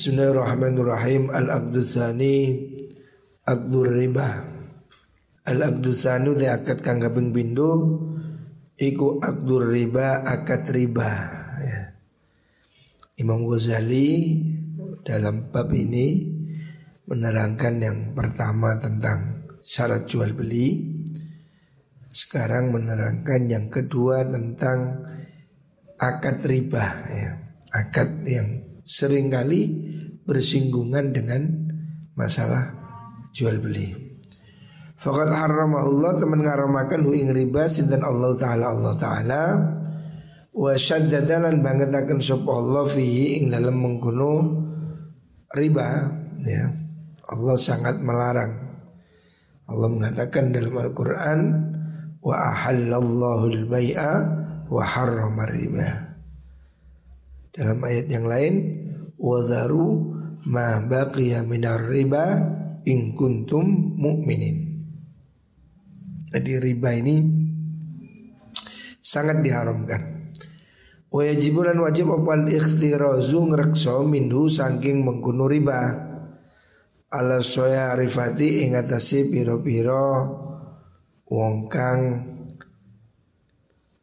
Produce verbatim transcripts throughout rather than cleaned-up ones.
Bismillahirrahmanirrahim. Al-abdu tsani abdur riba. Al-abdu tsanu de akad kang kaping pindho iku abdur riba, akad riba ya. Imam Ghazali dalam bab ini menerangkan yang pertama tentang syarat jual beli. Sekarang menerangkan yang kedua tentang akad riba ya. Akad yang seringkali bersinggungan dengan masalah jual beli. Faqad harrama Allah, teman ngaramakan hu ing riba sinten Allah taala Allah taala wa syaddadalan banget akan sapa Allah fihi ing dalam mengkono riba ya. Allah sangat melarang. Allah mengatakan dalam Al-Qur'an wa ahallallahu al-bai'a wa harrama riba. Dalam ayat yang lain wa dharu ma baqiya minar riba in kuntum mu'minin. Jadi riba ini sangat diharamkan. Wa yajibu lan wajib opal ikhtirazu ngrekso minhu saking mengkunu riba ala soya rifati ingatasi biro-biro wong kang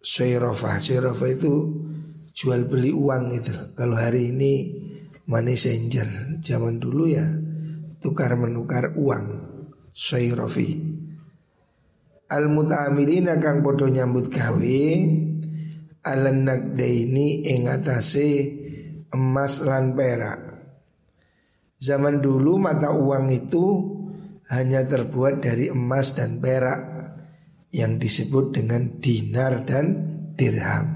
syairofah. Syairofah itu jual beli uang itu. Kalau hari ini money changer, zaman dulu ya tukar menukar uang, syairofih. Al-muta'amilina kang podo nyambut gawe al-naqdaini ing atase emas lan perak. Zaman dulu mata uang itu hanya terbuat dari emas dan perak yang disebut dengan dinar dan dirham.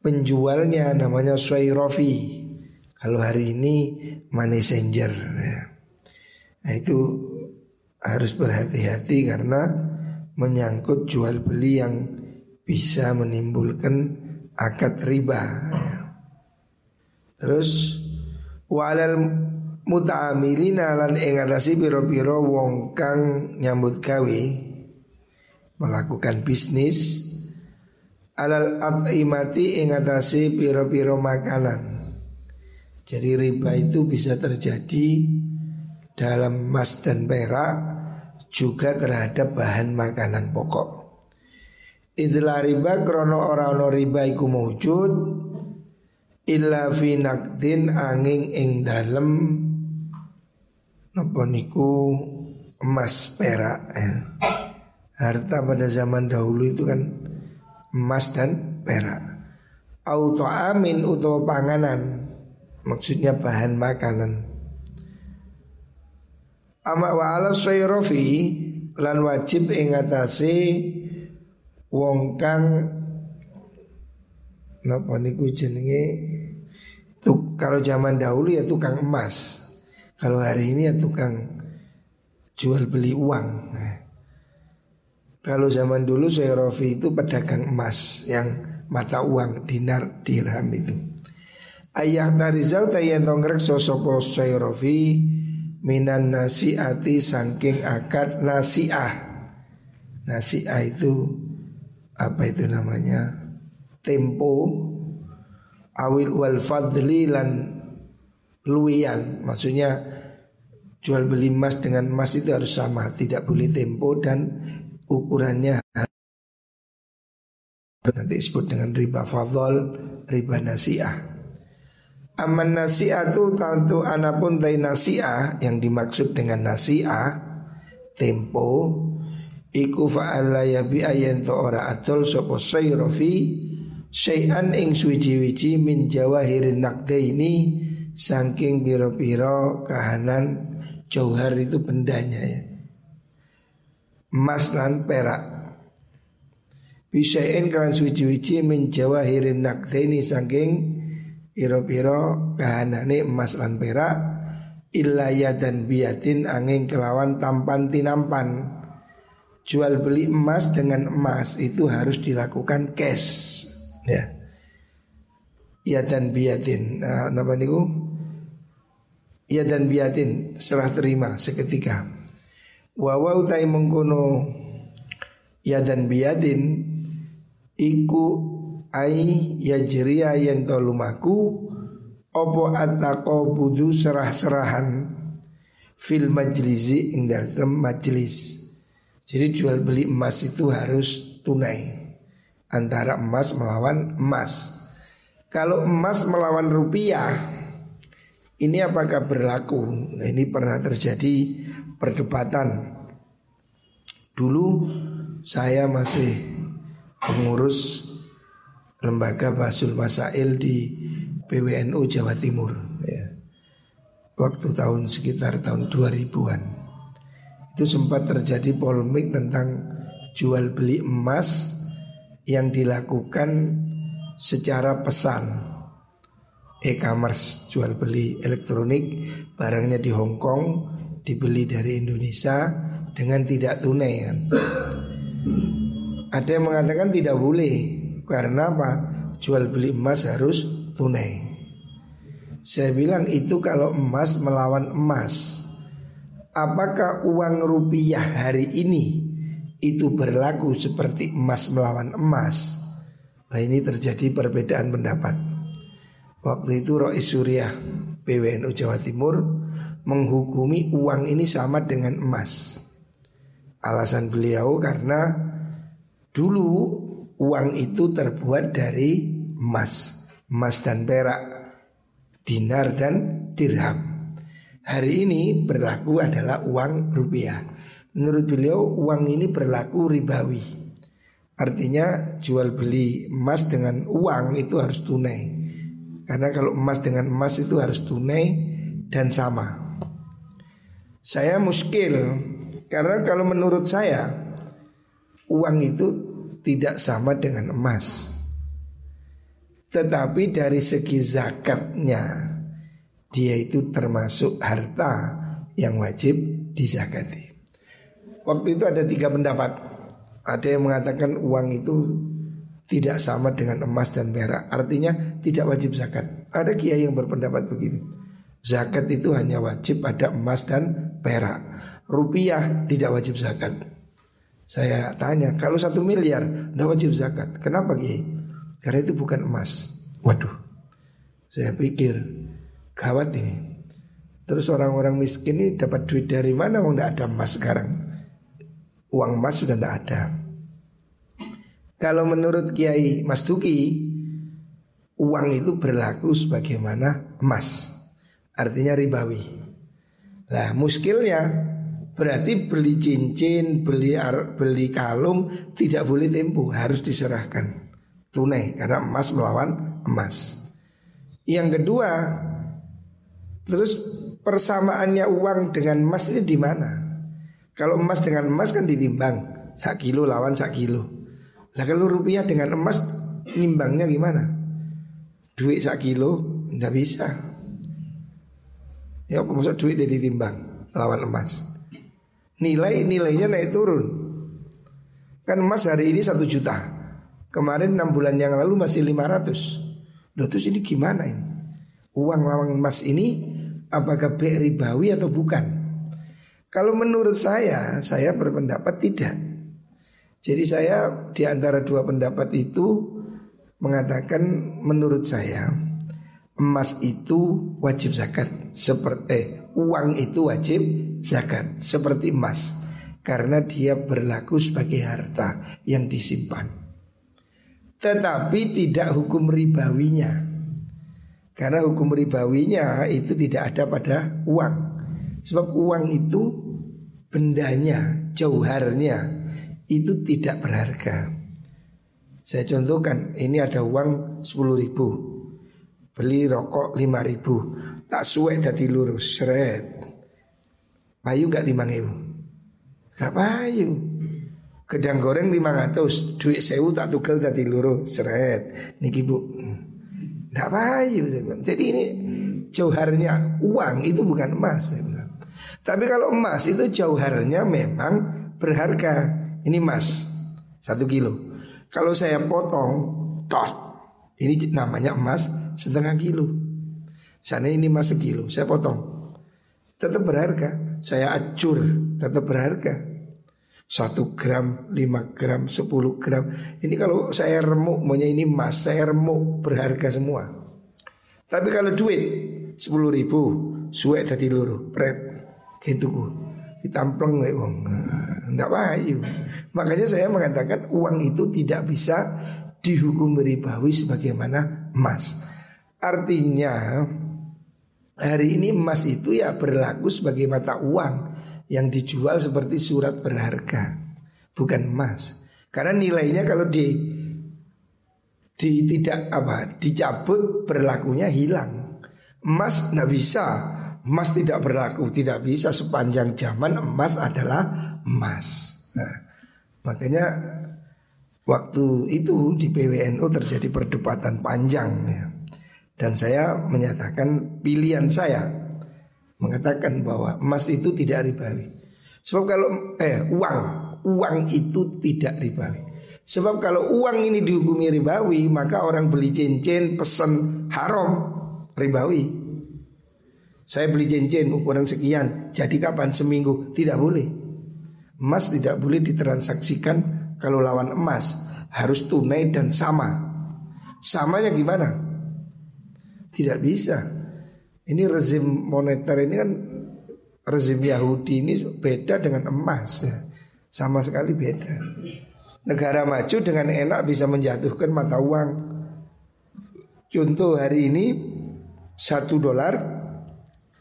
Penjualnya namanya syairafi. Kalau hari ini money changer. Nah itu harus berhati-hati karena menyangkut jual beli yang bisa menimbulkan akad riba. Terus walal muta'amilina lan ing atase biro-biro wong kang nyambut gawe melakukan bisnis alal at'imati ingatasi piro-piro makanan. Jadi riba itu bisa terjadi dalam emas dan perak, juga terhadap bahan makanan pokok. Idlah riba krono orang-orang riba iku mawujud illa fi naqdin angin ing dalem napa niku emas perak ya. Harta pada zaman dahulu itu kan emas dan perak. Auto amin atau panganan, maksudnya bahan makanan. Ama wa ala syairofi lan wajib ingatasi wong kang napa niku jenenge tuk. Kalau zaman dahulu ya tukang emas, kalau hari ini ya tukang jual beli uang. Kalau zaman dulu syairafi itu pedagang emas yang mata uang dinar dirham itu. Ayah narizal tayen tongrek sosopo syairafi minan nasiati sangking akad nasiah. Nasiah itu apa itu namanya? Tempo awil wal fadli lan luwian. Maksudnya jual beli emas dengan emas itu harus sama, tidak boleh tempo dan ukurannya. Nanti disebut dengan riba fadhol, riba nasiah. Aman nasiah itu tentu anapun dari nasiah. Yang dimaksud dengan nasiah tempo iku fa'ala yabi'a yanto ora atol sopo sayrofi syai'an ing suwiji-wiji min jawahirin naqdaini saking biro-biro kahanan. Jauhar itu bendanya ya, emas dan perak. Bisain kawan suci-suci menjawahirin nakdeni saking piro-piro kahanane emas dan perak ilaya dan biatin angin kelawan tampan tinampan. Jual beli emas dengan emas itu harus dilakukan cash ya. Ya dan biatin. Nah, apa niku? Ya dan biatin, serah terima seketika. Wawa utai mengkono ya dan biadin iku ai ya jeria yang tolumaku opo at-taqabudu serah-serahan fil majlisi indal majlis. Jadi jual beli emas itu harus tunai antara emas melawan emas. Kalau emas melawan rupiah, ini apakah berlaku? Nah, ini pernah terjadi perdebatan. Dulu saya masih pengurus lembaga Bahsul Masail di P W N U Jawa Timur ya. Waktu tahun sekitar tahun dua ribuan. Itu sempat terjadi polemik tentang jual beli emas yang dilakukan secara pesan, e-commerce, jual beli elektronik, barangnya di Hong Kong dibeli dari Indonesia dengan tidak tunai kan? Ada yang mengatakan tidak boleh. Karena apa? Jual beli emas harus tunai. Saya bilang itu kalau emas melawan emas. Apakah uang rupiah hari ini itu berlaku seperti emas melawan emas? Nah, ini terjadi perbedaan pendapat. Waktu itu Rois Suriah P W N U Jawa Timur menghukumi uang ini sama dengan emas. Alasan beliau karena dulu uang itu terbuat dari emas, emas dan perak, dinar dan dirham. Hari ini berlaku adalah uang rupiah. Menurut beliau uang ini berlaku ribawi. Artinya jual beli emas dengan uang itu harus tunai. Karena kalau emas dengan emas itu harus tunai dan sama. Saya muskil karena kalau menurut saya uang itu tidak sama dengan emas. Tetapi dari segi zakatnya dia itu termasuk harta yang wajib dizakati. Waktu itu ada tiga pendapat. Ada yang mengatakan uang itu tidak sama dengan emas dan perak, artinya tidak wajib zakat. Ada kiai yang berpendapat begitu. Zakat itu hanya wajib pada emas dan perak. Rupiah tidak wajib zakat. Saya tanya, kalau satu miliar tidak wajib zakat, kenapa kiai? Karena itu bukan emas. Waduh, saya pikir gawat ini. Terus orang-orang miskin ini dapat duit dari mana? Wong tidak ada emas sekarang. Uang emas sudah tidak ada. Kalau menurut Kiai Mastuki, uang itu berlaku sebagaimana emas, artinya ribawi. Nah, muskilnya berarti beli cincin, beli ar- beli kalung tidak boleh tempo, harus diserahkan tunai karena emas melawan emas. Yang kedua, terus persamaannya uang dengan emas ini di mana? Kalau emas dengan emas kan ditimbang satu kilo lawan satu kilo. Lah kalau rupiah dengan emas nimbangnya gimana? Duit satu kilo nggak bisa. Ya maksud duit jadi timbang lawan emas. Nilai nilainya naik turun. Kan emas hari ini satu juta. Kemarin enam bulan yang lalu masih lima ratus. Loh, terus ini gimana ini? Uang lawan emas ini apakah B R ribawi atau bukan? Kalau menurut saya, saya berpendapat tidak. Jadi saya di antara dua pendapat itu mengatakan menurut saya emas itu wajib zakat seperti eh, uang itu wajib zakat seperti emas karena dia berlaku sebagai harta yang disimpan. Tetapi tidak hukum ribawinya. Karena hukum ribawinya itu tidak ada pada uang. Sebab uang itu bendanya, jauharnya itu tidak berharga. Saya contohkan, ini ada uang sepuluh ribu, beli rokok lima ribu, tak suwe jadi lurus, seret. Payu gak lima ribu? Gak payu. Gedang goreng lima ratus, duit sewu tak tukel tadi luru, seret. Niki bu, nggak payu. Jadi ini jauharnya uang itu bukan emas. Tapi kalau emas itu jauharnya memang berharga. Ini emas satu kilo. Kalau saya potong, tot, ini namanya emas setengah kilo. Sana ini emas sekilo, saya potong, tetap berharga. Saya acur, tetap berharga. satu gram, lima gram, sepuluh gram. Ini kalau saya remuk, maunya ini emas, saya remuk berharga semua. Tapi kalau duit sepuluh ribu suwek dadi loro, pret dituku. Ditampleng nek wong. Ndak payu. Makanya saya mengatakan uang itu tidak bisa dihukum ribawi sebagaimana emas. Artinya hari ini emas itu ya berlaku sebagai mata uang yang dijual seperti surat berharga, bukan emas. Karena nilainya kalau di, di tidak apa dicabut berlakunya hilang. Emas nggak bisa, emas tidak berlaku, tidak bisa sepanjang zaman emas adalah emas. Nah, makanya waktu itu di P W N U terjadi perdebatan panjang ya. Dan saya menyatakan pilihan saya mengatakan bahwa emas itu tidak ribawi. Sebab kalau eh uang, uang itu tidak ribawi. Sebab kalau uang ini dihukumi ribawi, maka orang beli cincin pesen haram ribawi. Saya beli cincin ukuran sekian, jadi kapan seminggu, tidak boleh. Emas tidak boleh ditransaksikan kalau lawan emas, harus tunai dan sama. Samanya gimana? Tidak bisa. Ini rezim moneter ini kan, rezim Yahudi ini beda dengan emas ya. Sama sekali beda. Negara maju dengan enak bisa menjatuhkan mata uang. Contoh hari ini satu dolar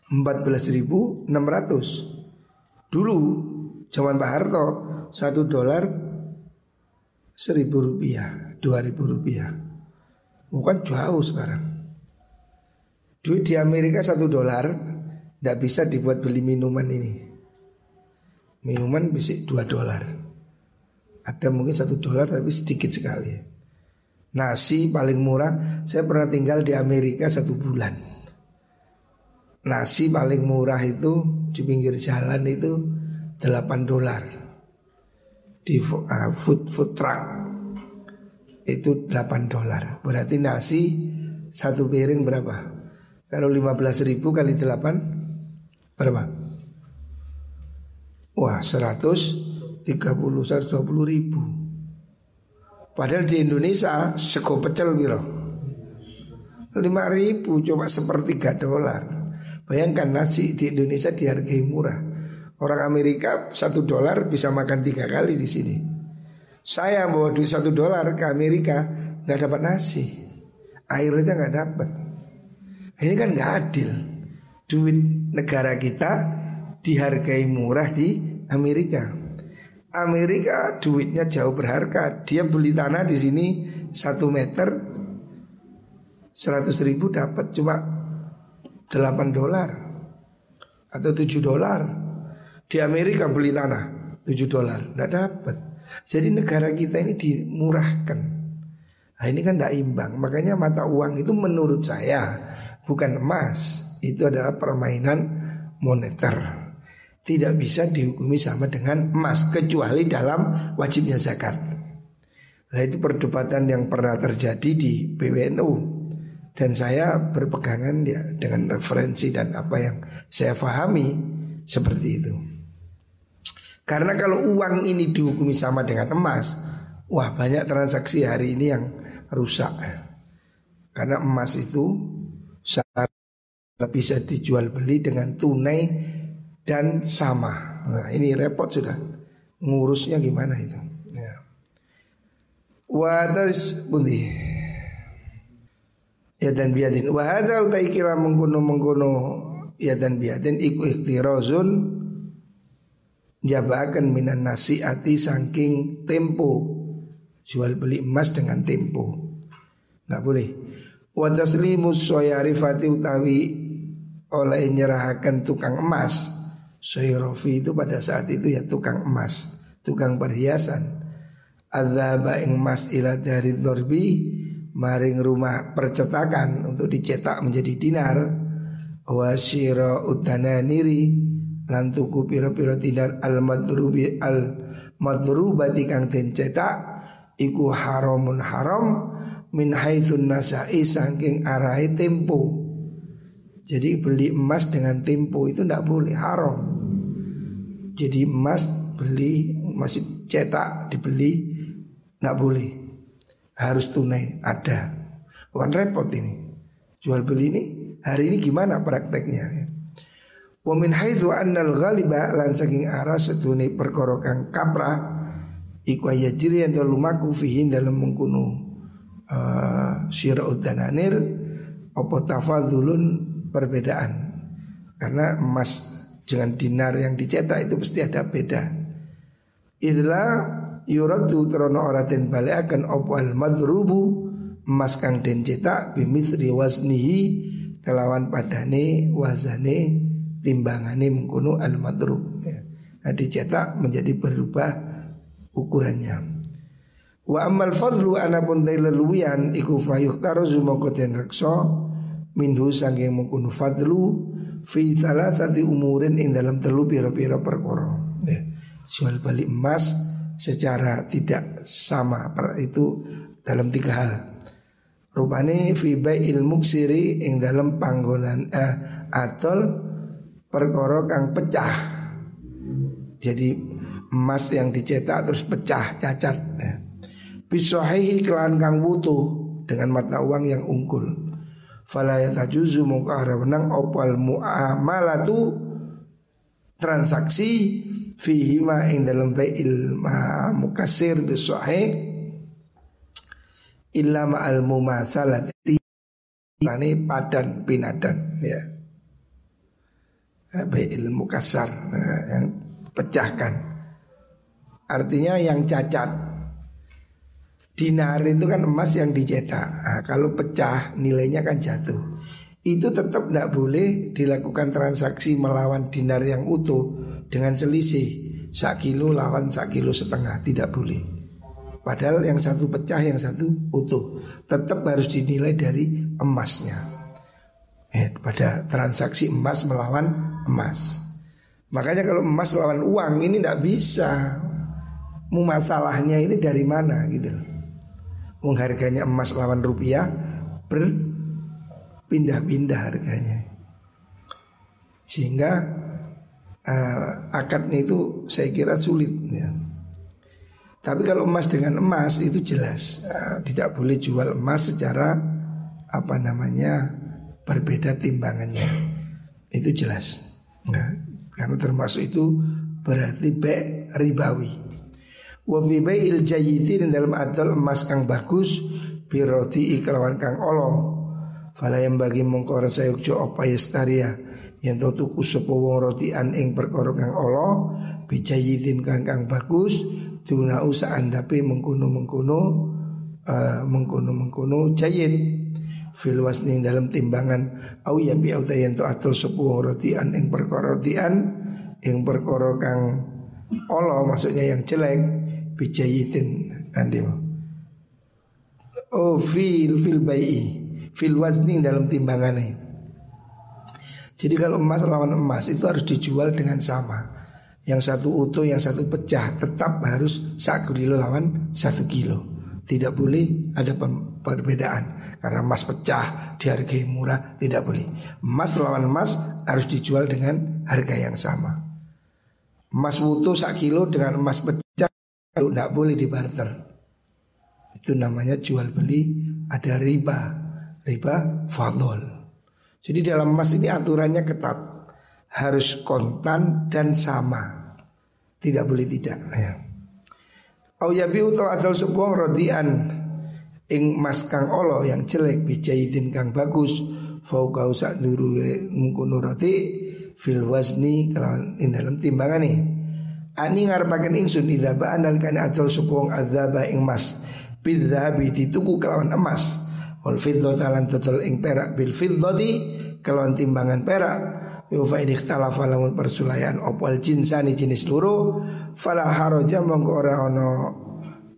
empat belas ribu enam ratus. Dulu zaman Pak Harto satu dolar seribu rupiah, dua ribu rupiah. Bukan jauh sekarang. Duit di Amerika satu dolar tidak bisa dibuat beli minuman ini. Minuman bisa dua dolar. Ada mungkin satu dolar tapi sedikit sekali. Nasi paling murah, saya pernah tinggal di Amerika satu bulan. Nasi paling murah itu di pinggir jalan itu delapan dolar. Di food, food truck itu delapan dolar. Berarti nasi satu piring berapa? Kalau lima belas ribu kali delapan berapa? Wah seratus tiga puluh, seratus dua puluh ribu. Padahal di Indonesia sego pecel biro lima ribu, cuma sepertiga dolar. Bayangkan nasi di Indonesia dihargai murah. Orang Amerika satu dolar bisa makan tiga kali di sini. Saya bawa duit satu dolar ke Amerika nggak dapat nasi, air aja nggak dapat. Ini kan gak adil. Duit negara kita dihargai murah di Amerika. Amerika duitnya jauh berharga. Dia beli tanah di sini satu meter seratus ribu dapat cuma delapan dolar atau tujuh dolar. Di Amerika beli tanah tujuh dolar gak dapat. Jadi negara kita ini dimurahkan. Nah, ini kan gak imbang. Makanya mata uang itu menurut saya bukan emas, itu adalah permainan moneter. Tidak bisa dihukumi sama dengan emas kecuali dalam wajibnya zakat. Nah itu perdebatan yang pernah terjadi di P W N U. Dan saya berpegangan ya dengan referensi dan apa yang saya fahami seperti itu. Karena kalau uang ini dihukumi sama dengan emas, wah banyak transaksi hari ini yang rusak. Karena emas itu saat bisa dijual beli dengan tunai dan sama. Nah ini repot sudah. Ngurusnya gimana itu ya. Watas bundi ya dan biadin. Wahada utai kira mengkono-mengkono ya dan biadin iku ikhtirozun jabakan minan nasiati saking tempo. Jual beli emas dengan tempo nggak boleh. Wa taslimus soyarifati utawi oleh nyerahakan tukang emas. Soyrofi itu pada saat itu ya tukang emas, tukang perhiasan. Adzaba ing emas ila dari dorbi maring rumah percetakan untuk dicetak menjadi dinar. Wasiro utana niri lan tuku piro-piro dinar al-madrubi al-madrubati kang den cetak iku haramun haram min haitsun nasai saking arai tempo. Jadi beli emas dengan tempo itu tidak boleh, haram. Jadi emas beli masih cetak dibeli tidak boleh, harus tunai ada. Bukan repot ini. Jual beli ini hari ini gimana prakteknya? Wa min haitsu annal ghaliba lan saking arah setune perkara kang kaprah iku yajri an lumaku fihi dalam mengkunu Uh, syira'ud dananir opo tafadulun perbedaan, karena emas dengan dinar yang dicetak itu pasti ada beda. Idla yuradu trono oratin baliakan opo al-madrubu emas kang den cetak bimithri wasnihi kelawan padane wazane timbangane mengkunu al-madrub ya. Nah dicetak menjadi berubah ukurannya. Wa amal fadlu anapun dailaluian iku fayuh tarozu mongkoten rekso minhu sangking mongkunu fadlu fi thalathati umurin ing dalam telu pira-pira perkoro. Jual balik emas secara tidak sama itu dalam tiga hal. Rupane fi bai'il muksiri ing dalam panggonan eh, atol perkoro kang pecah. Jadi emas yang dicetak terus pecah cacat ya. Bisohihi kelan kang wutuh dengan mata uang yang unggul. Falaya tajuzu mongko arah wenang opal mu'amalatu transaksi fihima ing dalam bai'il mukasir bisohih illa ma'al mumatsalati yani padan pinadan ya. Bai'il mukasar yang pecahkan. Artinya yang cacat. Dinar itu kan emas yang dicetak. Nah, kalau pecah nilainya kan jatuh. Itu tetap tidak boleh dilakukan transaksi melawan dinar yang utuh dengan selisih sak kilo lawan sak kilo setengah, tidak boleh. Padahal yang satu pecah yang satu utuh, tetap harus dinilai dari emasnya. Eh, pada transaksi emas melawan emas. Makanya kalau emas lawan uang ini tidak bisa. Masalahnya ini dari mana gitu loh. Mengharganya emas lawan rupiah berpindah-pindah harganya, sehingga uh, akadnya itu saya kira sulit ya. Tapi kalau emas dengan emas itu jelas uh, tidak boleh jual emas secara apa namanya berbeda timbangannya, itu jelas nah, karena termasuk itu berarti bai ribawi. Wa fi bai'il jayyitin dalam adol emas kang bagus biroti kelawan kang olo fala yang bagi mongkor sayukjo apa yastaria yang tau tuku sepo wong rotian ing perkara kang olo bijayyitin kang kang bagus duna usa andape mengkono mengkono uh, mengkono mengkono jayyit fil wasni dalam timbangan au ya bi au yang tau adol sepo wong rotian ing perkara rotian ing perkara kang olo maksudnya yang jelek bijayitin andeo oh fil fil bayi fil wasni dalam timbangannya. Jadi kalau emas lawan emas itu harus dijual dengan sama, yang satu utuh yang satu pecah, tetap harus satu kilo lawan satu kilo, tidak boleh ada perbedaan karena emas pecah dihargai murah, tidak boleh. Emas lawan emas harus dijual dengan harga yang sama. Emas utuh satu kilo dengan emas pecah kalau tidak boleh dibarter. Itu namanya jual beli ada riba, riba fadol. Jadi dalam emas ini aturannya ketat, harus kontan dan sama, tidak boleh tidak ya. Au yabi uto adal sebuang rodian ing mas kang olo yang jelek bijayitin kang bagus fau kau sak duru mungkunu roti fil wazni kalau dalam timbangan nih. Ani ngarepaken ingsun idzaba andal kana atul supung azaba ing mas bidzabi dituku kelawan emas wal fiddata lan total ing perak bil fiddati kelawan timbangan perak wa fa in ikhtalafa lamun persulayan opal jinsani jenis loro fala haraja mongko ora ana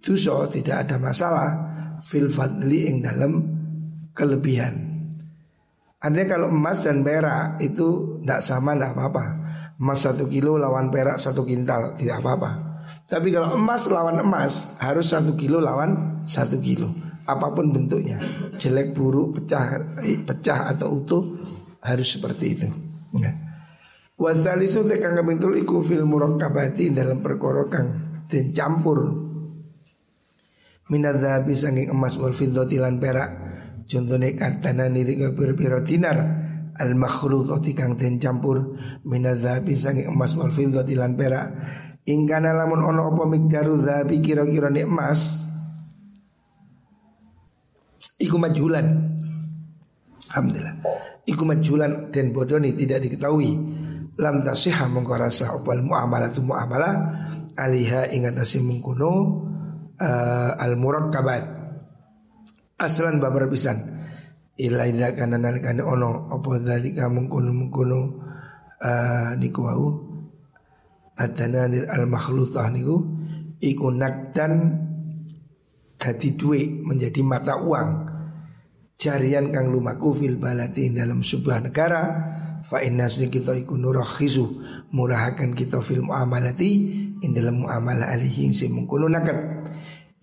dosa, tidak ada masalah fil fadli ing dalam kelebihan. Andai kalau emas dan perak itu tidak sama tidak apa-apa. Emas satu kilo lawan perak satu kintal tidak apa-apa. Tapi kalau emas lawan emas harus satu kilo lawan satu kilo. Apapun bentuknya, jelek, buruk, pecah, pecah atau utuh harus seperti itu. Wasalisu tekang kebintul iku fil murakkabati dalam perkorokan dan campur minadzabi sanging emas wal fiddati lan perak. Contohnya kartana niri kapir-piro dinar al-makhrudoti kang den campur minadzahabi sangi emas wal fiddati lan perak. Ingkana lamun ono apa mikdaru dzahabi kira-kira ni emas iku majhulan. Alhamdulillah. Iku majhulan dan bodoni tidak diketahui. Lam tasihah mengkorasa opal mu'amalah tu mu'amalah aliha ingatasi mengkuno uh, al-murakkabat aslan babar pisan ilaida kana nalikane ono apa zalika mengkono-mengkono uh, niku wau adananil al-makhlutah niku iku nakdan dadi duit menjadi mata uang jarian kang lumaku fil balati dalam sebuah negara fa innasni kita iku nurakhizu murahakan kita fil muamalati in dalam muamalah alihi sing mengkono nakat.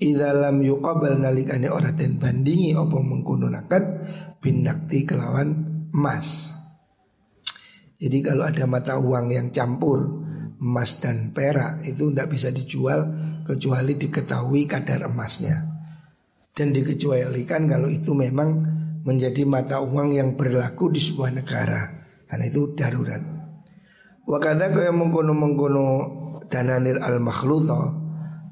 Idza lam yuqabal nalikane ora den bandingi apa mengkono nakat bin nakti kelawan emas. Jadi kalau ada mata uang yang campur emas dan perak itu tidak bisa dijual kecuali diketahui kadar emasnya. Dan dikecualikan kalau itu memang menjadi mata uang yang berlaku di sebuah negara. Karena itu darurat. Wa kadzaka yang mengkono-mengkono dananir al-makhluta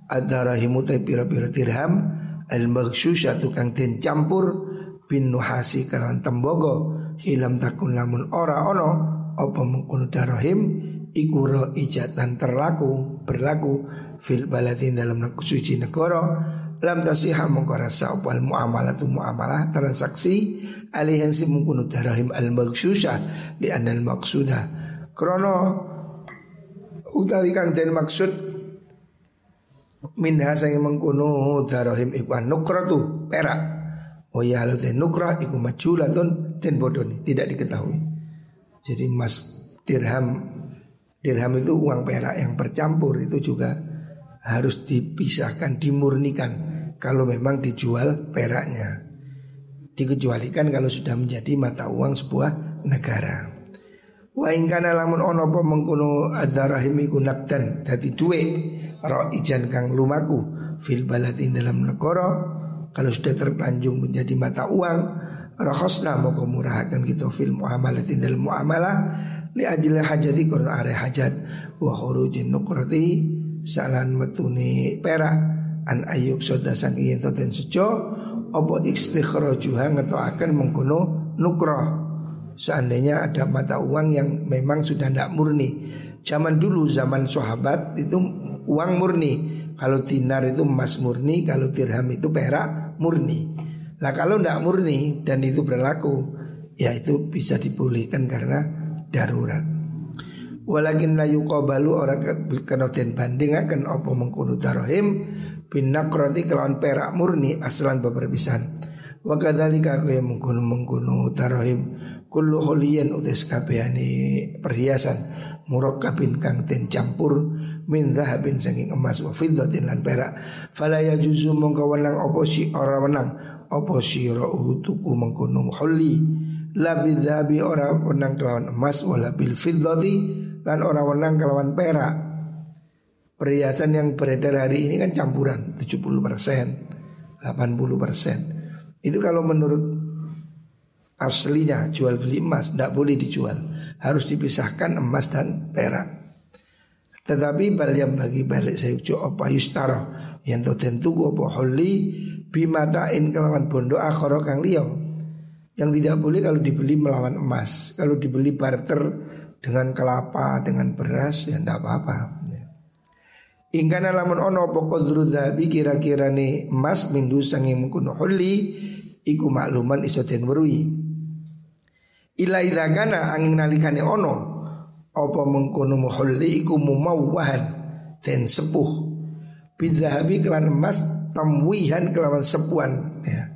ad-darahimu ta pira-pira dirham al-maghsyusha tukang den campur bin nuhasi kalan tembogo ilam takun lamun ora ono apa mengkono darahim iku ro ijatan terlaku berlaku fil baladin dalam suci negara lam tasihah mengkorasa opal muamalatu muamalah transaksi alihan si mengkono darahim al-maghsyusha li anal maqsudah krono utawi kang den maksud minha saya mengkuno darahim iku nukra tu perak oh ya lute nukra iku majulatun ten bodoni tidak diketahui. Jadi mas dirham dirham itu uang perak yang bercampur itu juga harus dipisahkan dimurnikan kalau memang dijual peraknya dikecualikan kalau sudah menjadi mata uang sebuah negara. Wa ingkana lamun ono apa mengkuno darahim iku nakdan dadi duit ro ijan kang lumaku fil baladin dalam negara kalau sudah terpelanjung menjadi mata uang rakhasna moko murahakan kita fil muamalatin dalam muamalah li ajli hajati karena are hajat wa khurujin nuqrati salan metune perak an ayyuk sodasang yen to den sejo apa istikhrajuha ngetoaken mengkono nukrah seandainya ada mata uang yang memang sudah ndak murni. Zaman dulu zaman sahabat itu uang murni. Kalau dinar itu emas murni, kalau dirham itu perak murni. Lah kalau tidak murni dan itu berlaku, ya itu bisa dipulihkan karena darurat. Walakin la yuqabalu ora kana den bandingaken apa mengkono darahim bin nakrati kelawan perak murni aslan beberpisan. Wa kadzalika kaya mengkono mengkono darahim kullu kholiyan udes kabehane perhiasan murakkabin kang den campur min dhahabin saking emas wa fiddatin lan perak fala yajuzu mongko wenang apa si ora wenang apa sira utuku mengkono kholi la bidhabi ora wenang kelawan emas wala bil fiddati lan ora wenang kelawan perak. Perhiasan yang beredar hari ini kan campuran tujuh puluh persen, delapan puluh persen. Itu kalau menurut aslinya jual beli emas tidak boleh dijual, harus dipisahkan emas dan perak. Tetapi baliam bagi balik saya ucap apa yustaro yang tertentu gua poholi bimatain kelawan bondo akhoro kang liyo yang tidak boleh kalau dibeli melawan emas, kalau dibeli barter dengan kelapa dengan beras ya tidak apa-apa. Ingkana lamun ono pokodru dhabi kira-kira nih emas mindu sangi mungkun holi iku makluman isoten berui ilaidagana angin nalikane ono apa mengkono muhalli iku mumawwahan dan sepuh bidzahabi kelan emas tamwihan kelawan sepuan ya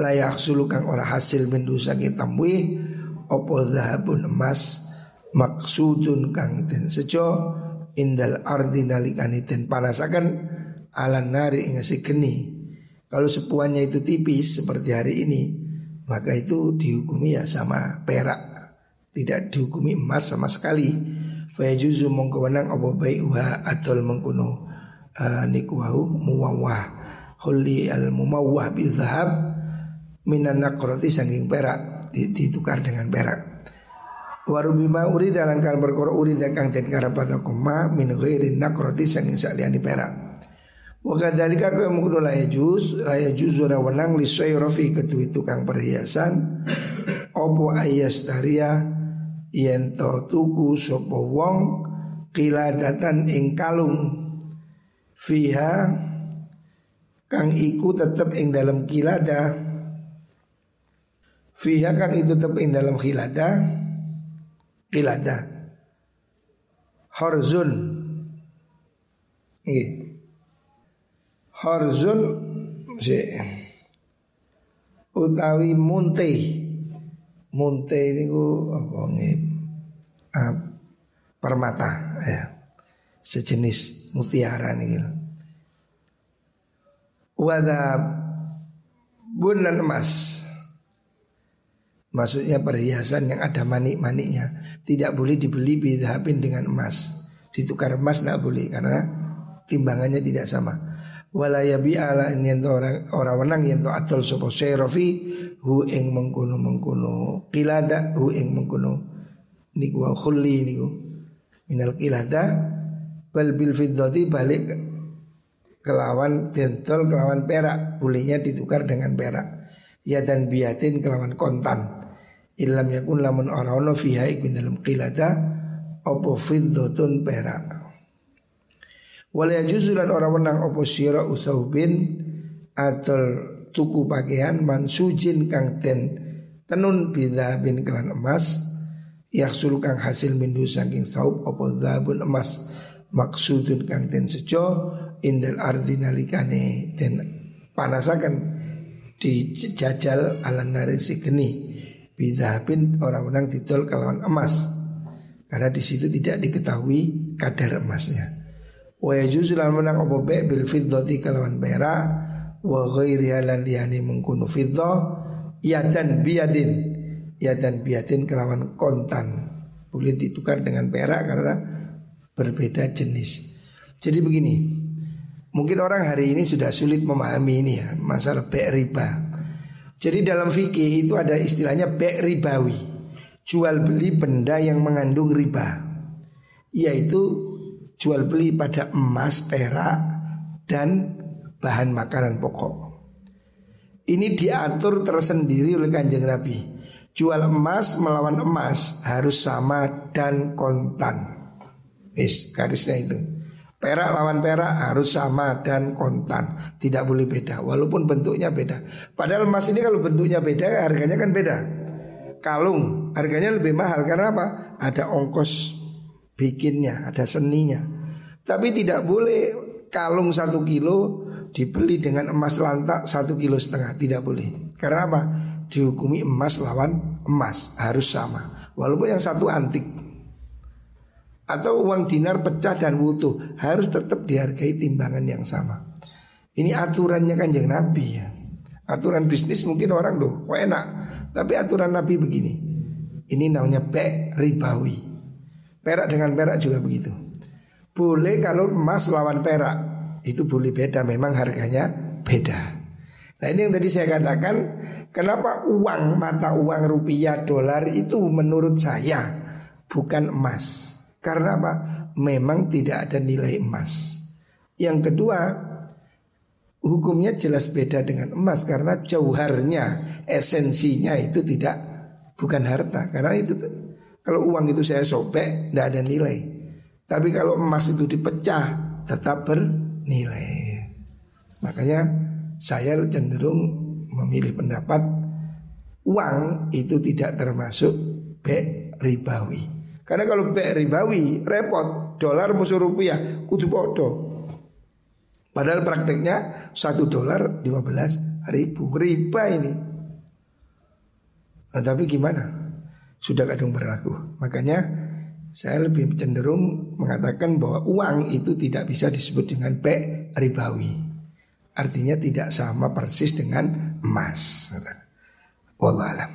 layak sulukang ora hasil mendusake tamwih apa zahabun emas maksudun kang den sejo indal ardi nalikane den panasaken ala nari ing segeni. Kalau sepuannya itu tipis seperti hari ini maka itu dihukumi ya sama perak, tidak dihukumi emas sama sekali. Fayajuzu mongko wenang apa bai'uha adol mengkono niku wau muwawah holi al mumawah bi dzahab minan nakroti saking perak, ditukar dengan perak. Warubima uri dalam kal perkara uri kang den karepana koma min ghairi nakroti saking saliyane perak. Wa kadzalika kaya mungkul la yajuz la yajuz ora wenang li sayrafi ketuwi tukang perhiasan opo ayastaria yen to tuku sapa wong qiladatan ing kalung fiha kang iku tetep ing dalam qilada fiha kang itu tetep ing dalam qilada qilada harzun nggih harzun si utawi munte munte niku apa nggih uh, permata ya sejenis mutiara niki wadab bunan emas maksudnya perhiasan yang ada manik-maniknya tidak boleh dibeli bidhapin dengan emas ditukar emas enggak boleh karena timbangannya tidak sama. Walayabi ala yen orang orang wenang yen to atul sapa syarafi hu ing mengkono-mengkono qilada hu ing mengkono niku wa khulli niku minal qilada bal bil fiddati balik kelawan dentol kelawan perak bulinya ditukar dengan perak ya dan biatin kelawan kontan illam yakun lamun ora ono fiha ing dalam qilada apa fiddatun perak. Wala yajuzulan orang wenang opo sira usaubin atul tuku pakaian mansujin kang ten tenun bidhabin kelan emas yahsul kang hasil mindu saking saub opo dhabun emas maksudun kang ten sejo indal ardi nalikane ten panasakan dijajal ala narisi geni bidhabin orang wenang didol kelawan emas karena di situ tidak diketahui kadar emasnya. Wa yajuzu lan menang opo be bil fiddati kalawan perak wa ghairiha lan liyane mengkunu fiddah ya dan biadin ya dan biadin kalawan kontan boleh ditukar dengan perak karena berbeda jenis. Jadi begini, mungkin orang hari ini sudah sulit memahami ini ya, masalah be riba. Jadi dalam fikih itu ada istilahnya be ribawi, jual beli benda yang mengandung riba, yaitu jual beli pada emas, perak, dan bahan makanan pokok. Ini diatur tersendiri oleh Kanjeng Nabi. Jual emas melawan emas harus sama dan kontan. Is garisnya itu. Perak lawan perak harus sama dan kontan, tidak boleh beda walaupun bentuknya beda. Padahal emas ini kalau bentuknya beda harganya kan beda. Kalung harganya lebih mahal karena apa? Ada ongkos bikinnya, ada seninya. Tapi tidak boleh kalung satu kilo dibeli dengan emas lantak satu kilo setengah, tidak boleh. Karena apa? Dihukumi emas lawan emas, harus sama. Walaupun yang satu antik. Atau uang dinar pecah dan utuh, harus tetap dihargai timbangan yang sama. Ini aturannya Kanjeng Nabi ya. Aturan bisnis mungkin orang loh, wah enak. Tapi aturan Nabi begini. Ini namanya be ribawi. Perak dengan perak juga begitu. Boleh kalau emas lawan perak, itu boleh beda, memang harganya beda. Nah ini yang tadi saya katakan, kenapa uang, mata uang rupiah, dolar itu menurut saya bukan emas. Karena apa? Memang tidak ada nilai emas. Yang kedua, hukumnya jelas beda dengan emas karena jauharnya, esensinya itu tidak, bukan harta. Karena itu kalau uang itu saya sobek, tidak ada nilai. Tapi kalau emas itu dipecah, tetap bernilai. Makanya saya cenderung memilih pendapat uang itu tidak termasuk be ribawi. Karena kalau be ribawi repot, dolar musuh rupiah, kudu podo. Padahal prakteknya satu dolar lima belas ribu. Riba ini. Nah, tapi gimana? Sudah kadung berlaku. Makanya saya lebih cenderung mengatakan bahwa uang itu tidak bisa disebut dengan be ribawi. Artinya tidak sama persis dengan emas. Wallahu a'lam.